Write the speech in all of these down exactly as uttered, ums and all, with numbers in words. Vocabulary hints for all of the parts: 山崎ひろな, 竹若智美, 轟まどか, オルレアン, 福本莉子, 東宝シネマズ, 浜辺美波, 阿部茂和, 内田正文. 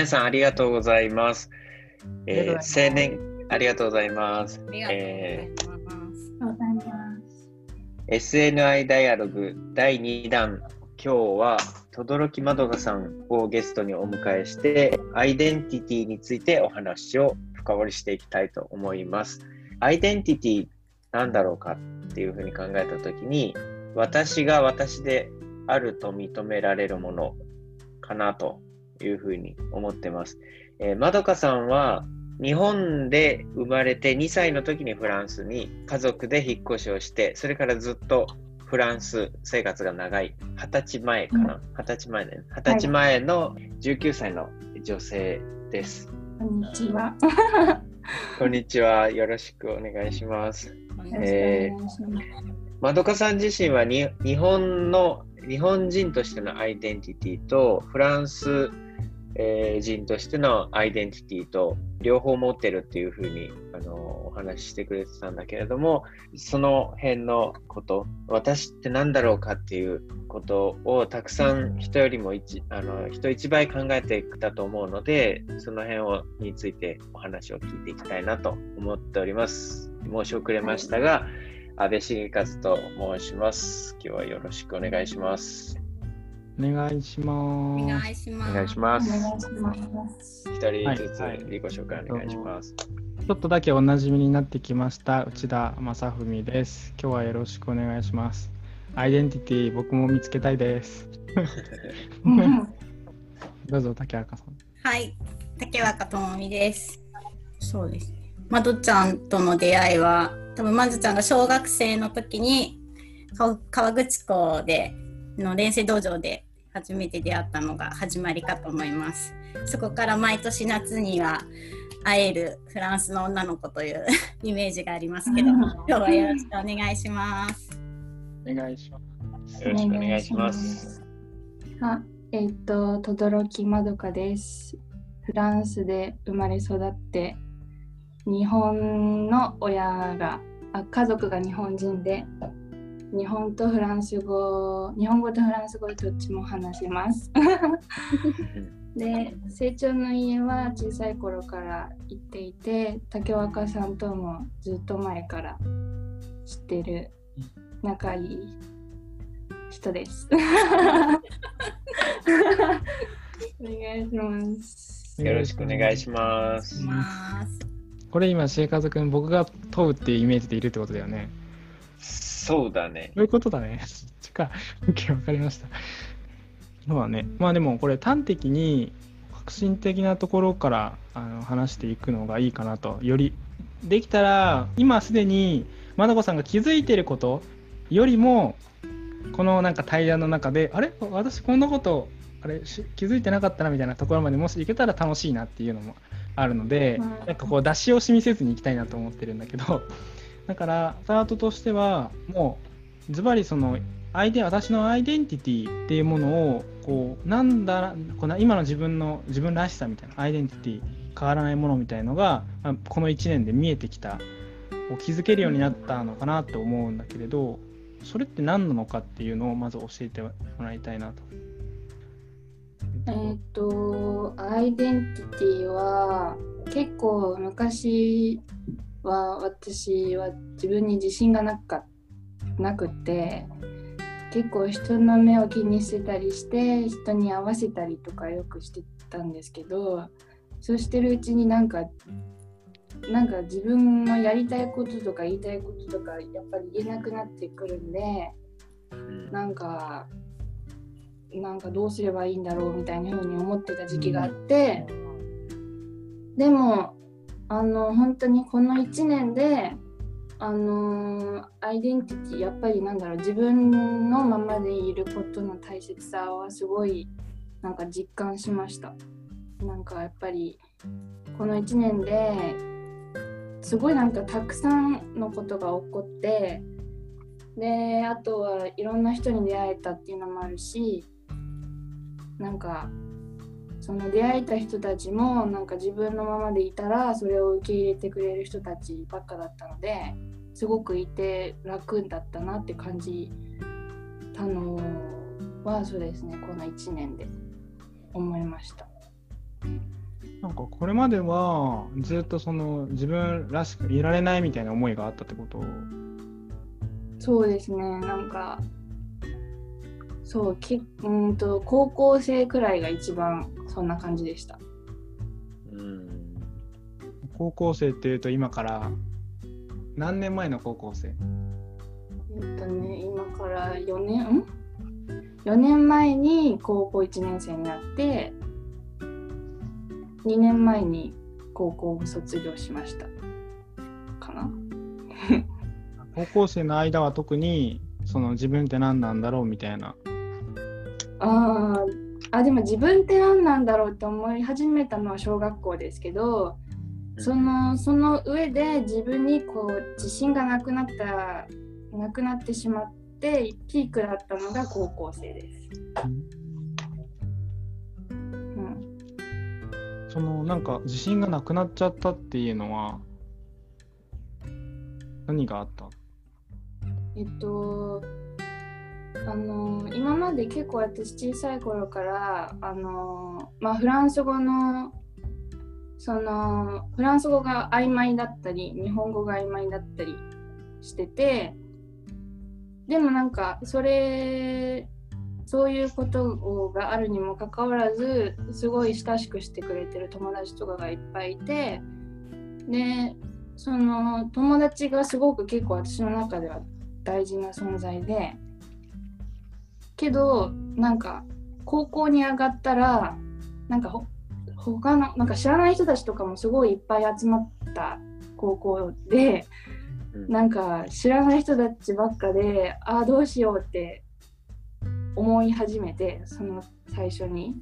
皆さんありがとうございます。えー、青年ありがとうございます。えー、エスエヌアイ ダイアログだいにだん、今日は轟まどかさんをゲストにお迎えしてアイデンティティについてお話を深掘りしていきたいと思います。アイデンティティなんだろうかっていうふうに考えたときに、私が私であると認められるものかなというふうに思ってます。えー、まどかさんは日本で生まれてにさいの時にフランスに家族で引っ越しをして、それからずっとフランス生活が長いはたちまえかな、うん、はたちまえね、はたちまえのじゅうきゅうさいの女性です。はい、こんにちはこんにちは、よろしくお願いします。えー、まどかさん自身はに日本の日本人としてのアイデンティティとフランス人としてのアイデンティティと両方持ってるっていうふうにあのお話ししてくれてたんだけれども、その辺のこと、私って何だろうかっていうことをたくさん人よりも一あの人一倍考えていったと思うので、その辺をについてお話を聞いていきたいなと思っております。申し遅れましたが、阿部茂和と申します。今日はよろしくお願いします。お願いします。お願いします。お願いします。ひとりずつ自己紹介お願いします。はいはい、ちょっとだけおなじみになってきました内田正文です。今日はよろしくお願いします。アイデンティティ僕も見つけたいです。どうぞ竹若さん。はい、竹若智美です。そうです。まどちゃんとの出会いは多分まどちゃんが小学生の時に河口湖での練成道場で初めて出会ったのが始まりかと思います。そこから毎年夏には会えるフランスの女の子というイメージがありますけど、今日はよろしくお願いします。お願いします。よろしくお願いします。あ、えっと、轟まどかです。フランスで生まれ育って、日本の親があ家族が日本人で、日本とフランス語、日本語とフランス語どっちも話しますで、成長の家は小さい頃から行っていて、竹若さんともずっと前から知ってる仲いい人ですお願いします。よろしくお願いします。これ今茂和君、僕が問うっていうイメージでいるってことだよね。そうだね。そういうことだね。ちか、OK、わかりました。そうだね。まあでもこれ端的に革新的なところからあの話していくのがいいかなと。よりできたら今すでにまどかさんが気づいていることよりも、このなんか対談の中であれ私こんなことあれ気づいてなかったなみたいなところまでもし行けたら楽しいなっていうのもあるので、なんかこう出し惜しみせずに行きたいなと思ってるんだけど。だからスタートとしてはもうズバリそのアイデ私のアイデンティティっていうものをこうなんだこの今の自分の自分らしさみたいなアイデンティティ変わらないものみたいのがこのいちねんで見えてきた、気づけるようになったのかなと思うんだけれど、それって何なのかっていうのをまず教えてもらいたいなと。えー、っとアイデンティティは結構昔は私は自分に自信がなか、なくて、結構人の目を気にしてたりして人に合わせたりとかよくしてたんですけど、そうしてるうちになんかなんか自分のやりたいこととか言いたいこととかやっぱり言えなくなってくるんで、なんかなんかどうすればいいんだろうみたいな風に思ってた時期があって、でもあの本当にこのいちねんであのアイデンティティやっぱりなんだろう、自分のままでいることの大切さはすごいなんか実感しました。なんかやっぱりこのいちねんですごいなんかたくさんのことが起こって、であとはいろんな人に出会えたっていうのもあるし、なんかその出会えた人たちもなんか自分のままでいたらそれを受け入れてくれる人たちばっかだったので、すごくいて楽だったなって感じたのはそうですね、このいちねんで思いました。なんかこれまではずっとその自分らしくいられないみたいな思いがあったってこと？そうですね、なんかそうきうんと高校生くらいが一番そんな感じでした。うん、高校生っていうと今から何年前の高校生？えっとね、今からよねん、んよねんまえに高校いちねん生になってにねんまえに高校を卒業しましたかな。高校生の間は特にその自分って何なんだろうみたいな。ああ、でも自分って何なんだろうって思い始めたのは小学校ですけど、その、その上で自分にこう自信がなくなったなくなってしまってピークだったのが高校生です。うん、そのなんか自信がなくなっちゃったっていうのは何があった？えっとあの今まで結構私小さい頃からあの、まあ、フランス語のそのフランス語が曖昧だったり日本語が曖昧だったりしてて、でもなんかそれそういうことがあるにもかかわらずすごい親しくしてくれてる友達とかがいっぱいいて、でその友達がすごく結構私の中では大事な存在で、けどなんか高校に上がったらなんかほ他のなんか知らない人たちとかもすごいいっぱい集まった高校で、なんか知らない人たちばっかで、ああどうしようって思い始めて、その最初に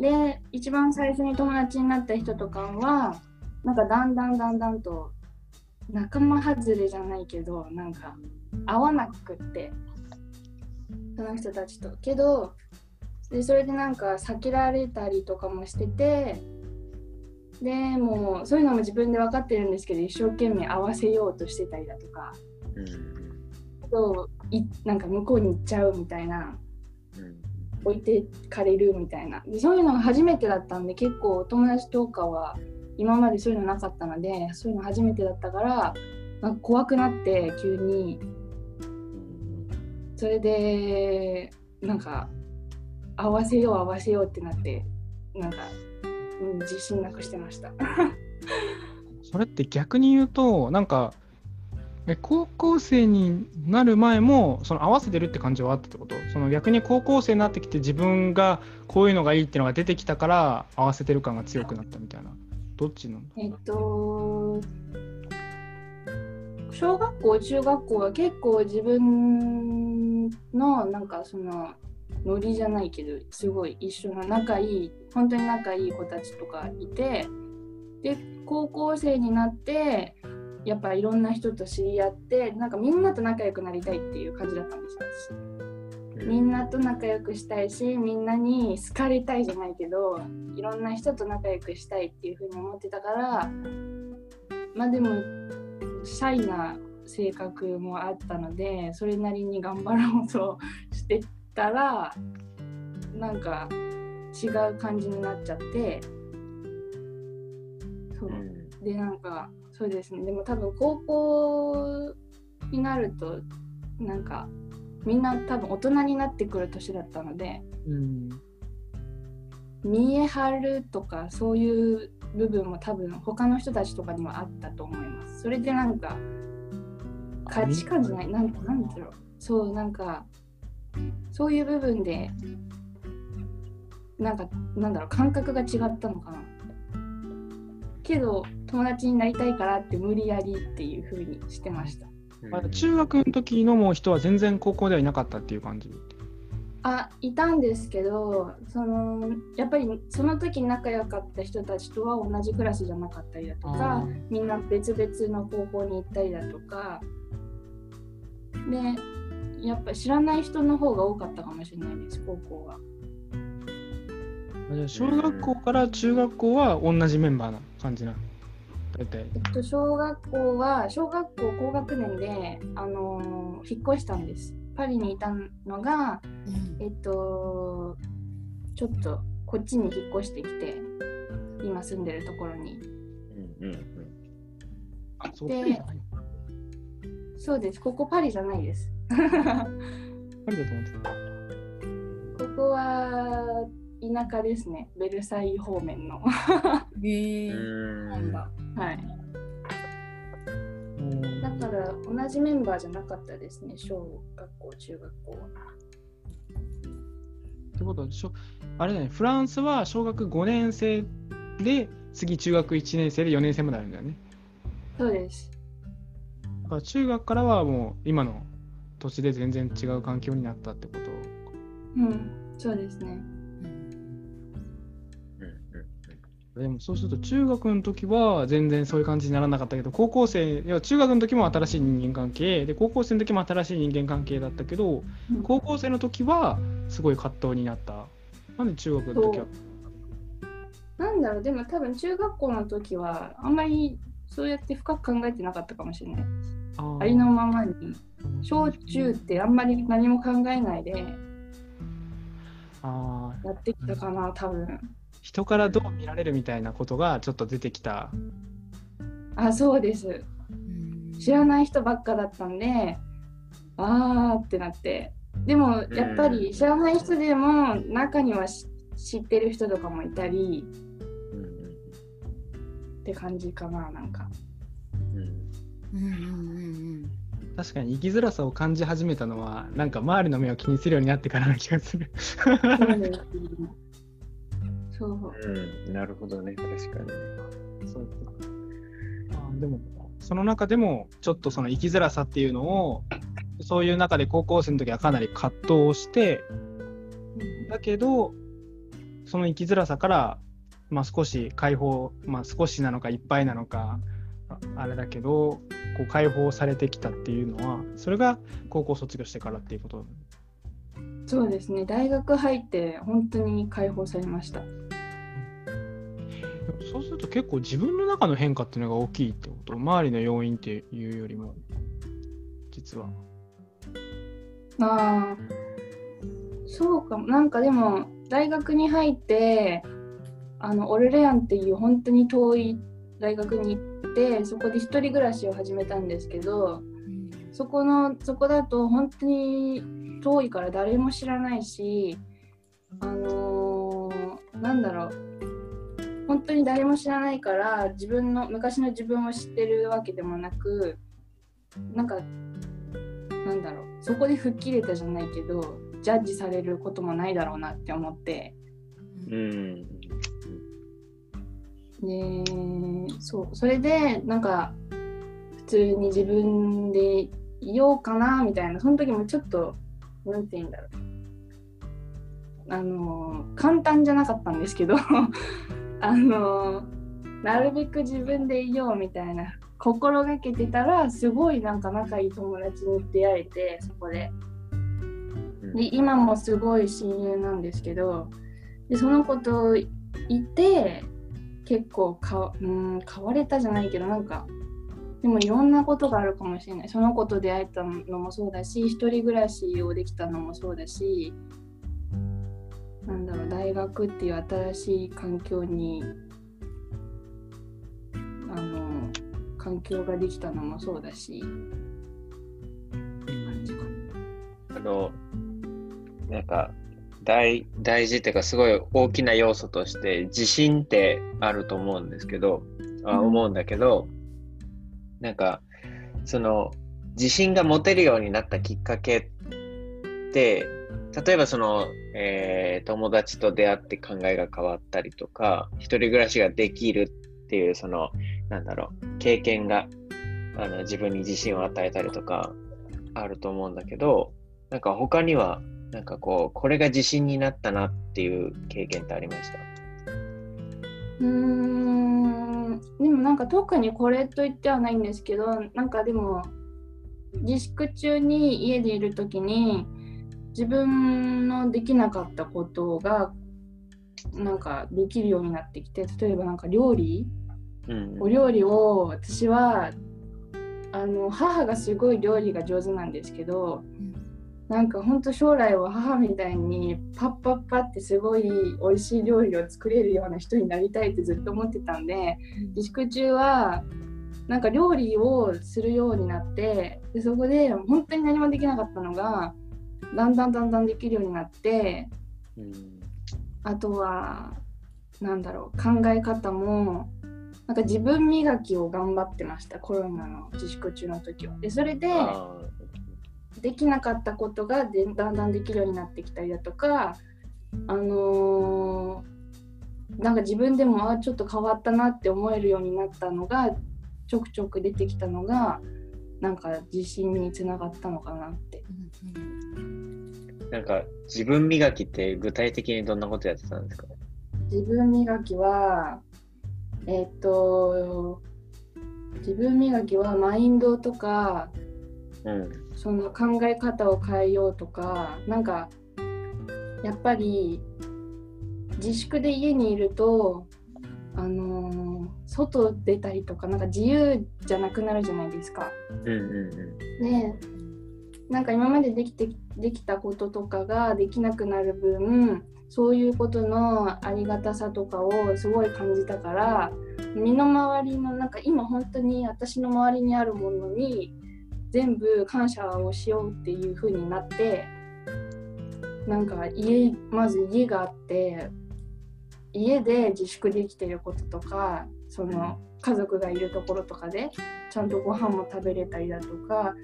で一番最初に友達になった人とかはなんかだんだんだんだんと仲間外れじゃないけどなんか合わなくってその人たちと、けどでそれでなんか避けられたりとかもしてて、でもうそういうのも自分で分かってるんですけど一生懸命合わせようとしてたりだとか、うん、といなんか向こうに行っちゃうみたいな、うん、置いてかれるみたいな、でそういうのが初めてだったんで結構お友達とかは今までそういうのなかったのでそういうの初めてだったからなんか怖くなって急に、それでなんか合わせよう合わせようってなってなんか、うん、自信なくしてました。それって逆に言うとなんかえ高校生になる前もその合わせてるって感じはあったってこと？その逆に高校生になってきて自分がこういうのがいいっていうのが出てきたから合わせてる感が強くなったみたいな、どっちなんだ？えっと小学校中学校は結構自分のなんかそのノリじゃないけどすごい一緒の仲いい本当に仲いい子たちとかいて、で高校生になってやっぱいろんな人と知り合ってなんかみんなと仲良くなりたいっていう感じだったんですよ。みんなと仲良くしたいしみんなに好かれたいじゃないけどいろんな人と仲良くしたいっていうふうに思ってたから、まあでもシャイな性格もあったのでそれなりに頑張ろうとしてたらなんか違う感じになっちゃって、そうでなんかそうですね、でも多分高校になるとなんかみんな多分大人になってくる年だったので、うん、見え張るとかそういう部分も多分他の人たちとかにはあったと思います。それでなんか価値観じゃないなんかなんだろう、そうなんかそういう部分でなんかなんだろう感覚が違ったのかな、けど友達になりたいからって無理やりっていう風にしてました。うん、中学の時のもう人は全然高校ではいなかったっていう感じ？あ、いたんですけどそのやっぱりその時仲良かった人たちとは同じクラスじゃなかったりだとかみんな別々の高校に行ったりだとかで、やっぱ知らない人の方が多かったかもしれないです、高校は。じゃあ小学校から中学校は同じメンバーな感じなの？えっと、小学校は小学校高学年で、あのー、引っ越したんです。パリにいたのが、うん、えっとちょっとこっちに引っ越してきて、今住んでるところに、うんうんうん、あ、そうで、はい、そうです、ここパリじゃないですパリだと思ってた。ここは田舎ですね、ベルサイユ方面のへー、なんだ、はい、だから同じメンバーじゃなかったですね、小学校、中学校は。ってことでしょ、あれだね、フランスは小学ごねん生で次中学いちねん生でよねん生まであるんだよね。そうです、だから中学からはもう今の土地で全然違う環境になったってこと。うん、そうですね。でもそうすると中学の時は全然そういう感じにならなかったけど、高校生、いや中学の時も新しい人間関係で、高校生の時も新しい人間関係だったけど、うん、高校生の時はすごい葛藤になった。なんで中学の時はなんだろう、でも多分中学校の時はあんまりそうやって深く考えてなかったかもしれない。 あ, ありのままに小中ってあんまり何も考えないでやってきたかな、多分人からどう見られるみたいなことがちょっと出てきた。あ、そうです、知らない人ばっかだったんで、あーってなって、でもやっぱり知らない人でも中には知ってる人とかもいたりって感じかな、なんか、うんうんうんうん、確かに生きづらさを感じ始めたのはなんか周りの目を気にするようになってからの気がするそうですね、うん、なるほどね、確かに、ね、そうです。あ、でもその中でもちょっとその生きづらさっていうのを、そういう中で高校生の時はかなり葛藤をして、だけどその生きづらさから、まあ、少し解放、まあ、少しなのかいっぱいなのかあれだけど、こう解放されてきたっていうのは、それが高校卒業してからっていうこと。そうですね、大学入って本当に解放されました。そうすると結構自分の中の変化っていうのが大きいってこと、周りの要因っていうよりも実は。ああ、そうかも。なんかでも大学に入って、あのオルレアンっていう本当に遠い大学に行って、そこで一人暮らしを始めたんですけど、そこのそこだと本当に遠いから誰も知らないし、あのー、なんだろう、本当に誰も知らないから、自分の昔の自分を知ってるわけでもなく、なんかなんだろう、そこで吹っ切れたじゃないけど、ジャッジされることもないだろうなって思って、うん、で、そう、それでなんか普通に自分でいようかなみたいな、その時もちょっとなんて言うんだろう、あのー、簡単じゃなかったんですけどあのー、なるべく自分でいようみたいな心がけてたら、すごいなんか仲いい友達に出会えて、そこでで今もすごい親友なんですけど、でその子といて結構か、うーん、変われたじゃないけど、なんかでもいろんなことがあるかもしれない。その子と出会えたのもそうだし、一人暮らしをできたのもそうだし、なんだろう、大学っていう新しい環境に、あの環境ができたのもそうだし、感じかな。あのなんか大大事っていうか、すごい大きな要素として自信ってあると思うんですけど、あ、思うんだけど。うん、なんかその自信が持てるようになったきっかけって、例えばその、えー、友達と出会って考えが変わったりとか、一人暮らしができるっていう、そのなんだろう、経験があの自分に自信を与えたりとかあると思うんだけど、なんか他にはなんかこう、これが自信になったなっていう経験ってありました？うーん、でもなんか特にこれと言ってはないんですけど、なんかでも自粛中に家でいるときに、自分のできなかったことがなんかできるようになってきて、例えばなんか料理、うん、お料理を、私はあの母がすごい料理が上手なんですけど、なんかほんと将来は母みたいにパッパッパってすごい美味しい料理を作れるような人になりたいってずっと思ってたんで、自粛中はなんか料理をするようになって、でそこで本当に何もできなかったのがだんだんだんだんできるようになって、あとはなんだろう、考え方もなんか自分磨きを頑張ってました、コロナの自粛中の時は。でそれでできなかったことがでだんだんできるようになってきたりだとか、あのー、なんか自分でもあちょっと変わったなって思えるようになったのがちょくちょく出てきたのがなんか自信につながったのかなって、うん、なんか自分磨きって具体的にどんなことやってたんですか？自分磨きはえー、っと自分磨きはマインドとか、うん、その考え方を変えようとか、なんかやっぱり自粛で家にいると、あのー、外出たりとかなんか自由じゃなくなるじゃないですか。うんうんうん。で、なんか今までできてできたこととかができなくなる分、そういうことのありがたさとかをすごい感じたから、身の回りのなんか今本当に私の周りにあるものに全部感謝をしようっていう風になって、なんか家まず家があって、家で自粛できてることとか、その家族がいるところとかでちゃんとご飯も食べれたりだとか、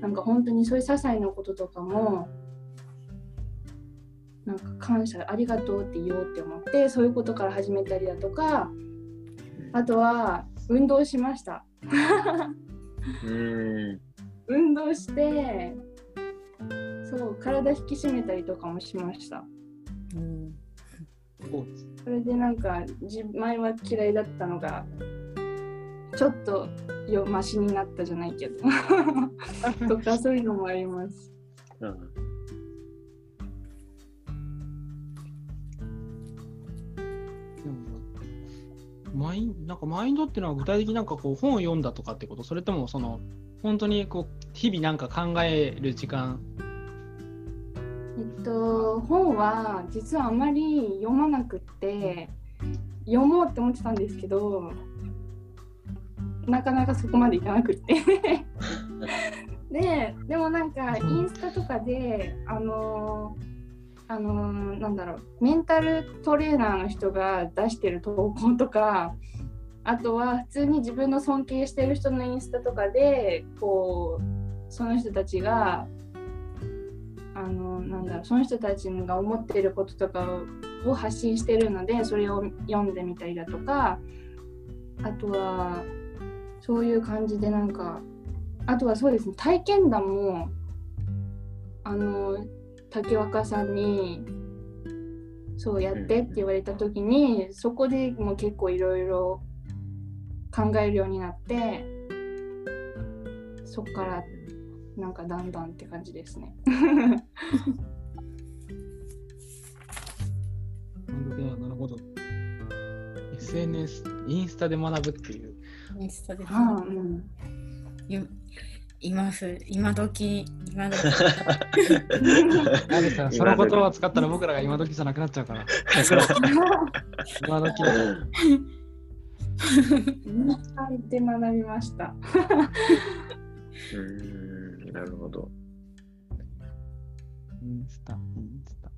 なんか本当にそういう些細なこととかもなんか感謝ありがとうって言おうって思って、そういうことから始めたりだとか、あとは運動しましたうん運動して、そう体引き締めたりとかもしました、うん、それでなんか前は嫌いだったのがちょっとよマシになったじゃないけどとかそういうのもあります、うん、マインなんかマインドっていうのは具体的になんかこう本を読んだとかってこと？それともその本当にこう日々なんか考える時間？えっと本は実はあまり読まなくって、読もうって思ってたんですけどなかなかそこまでいかなくってで、でもなんかインスタとかであのあのなんだろうメンタルトレーナーの人が出してる投稿とか、あとは普通に自分の尊敬してる人のインスタとかでこうその人たちがあのなんだろうその人たちが思ってることとかを発信してるので、それを読んでみたりだとか、あとはそういう感じでなんか、あとはそうですね、体験談もあの竹若さんにそうやってって言われた時に、そこでもう結構いろいろ考えるようになって、そっからなんかだんだんって感じですねなるほど。 エスエヌエス インスタで学ぶっていう。インスタで学ぶ、はあうん、います今時今時その言葉を使ったら僕らが今時じゃなくなっちゃうから今時今で学びましたうーんなるほど。インスタインスタ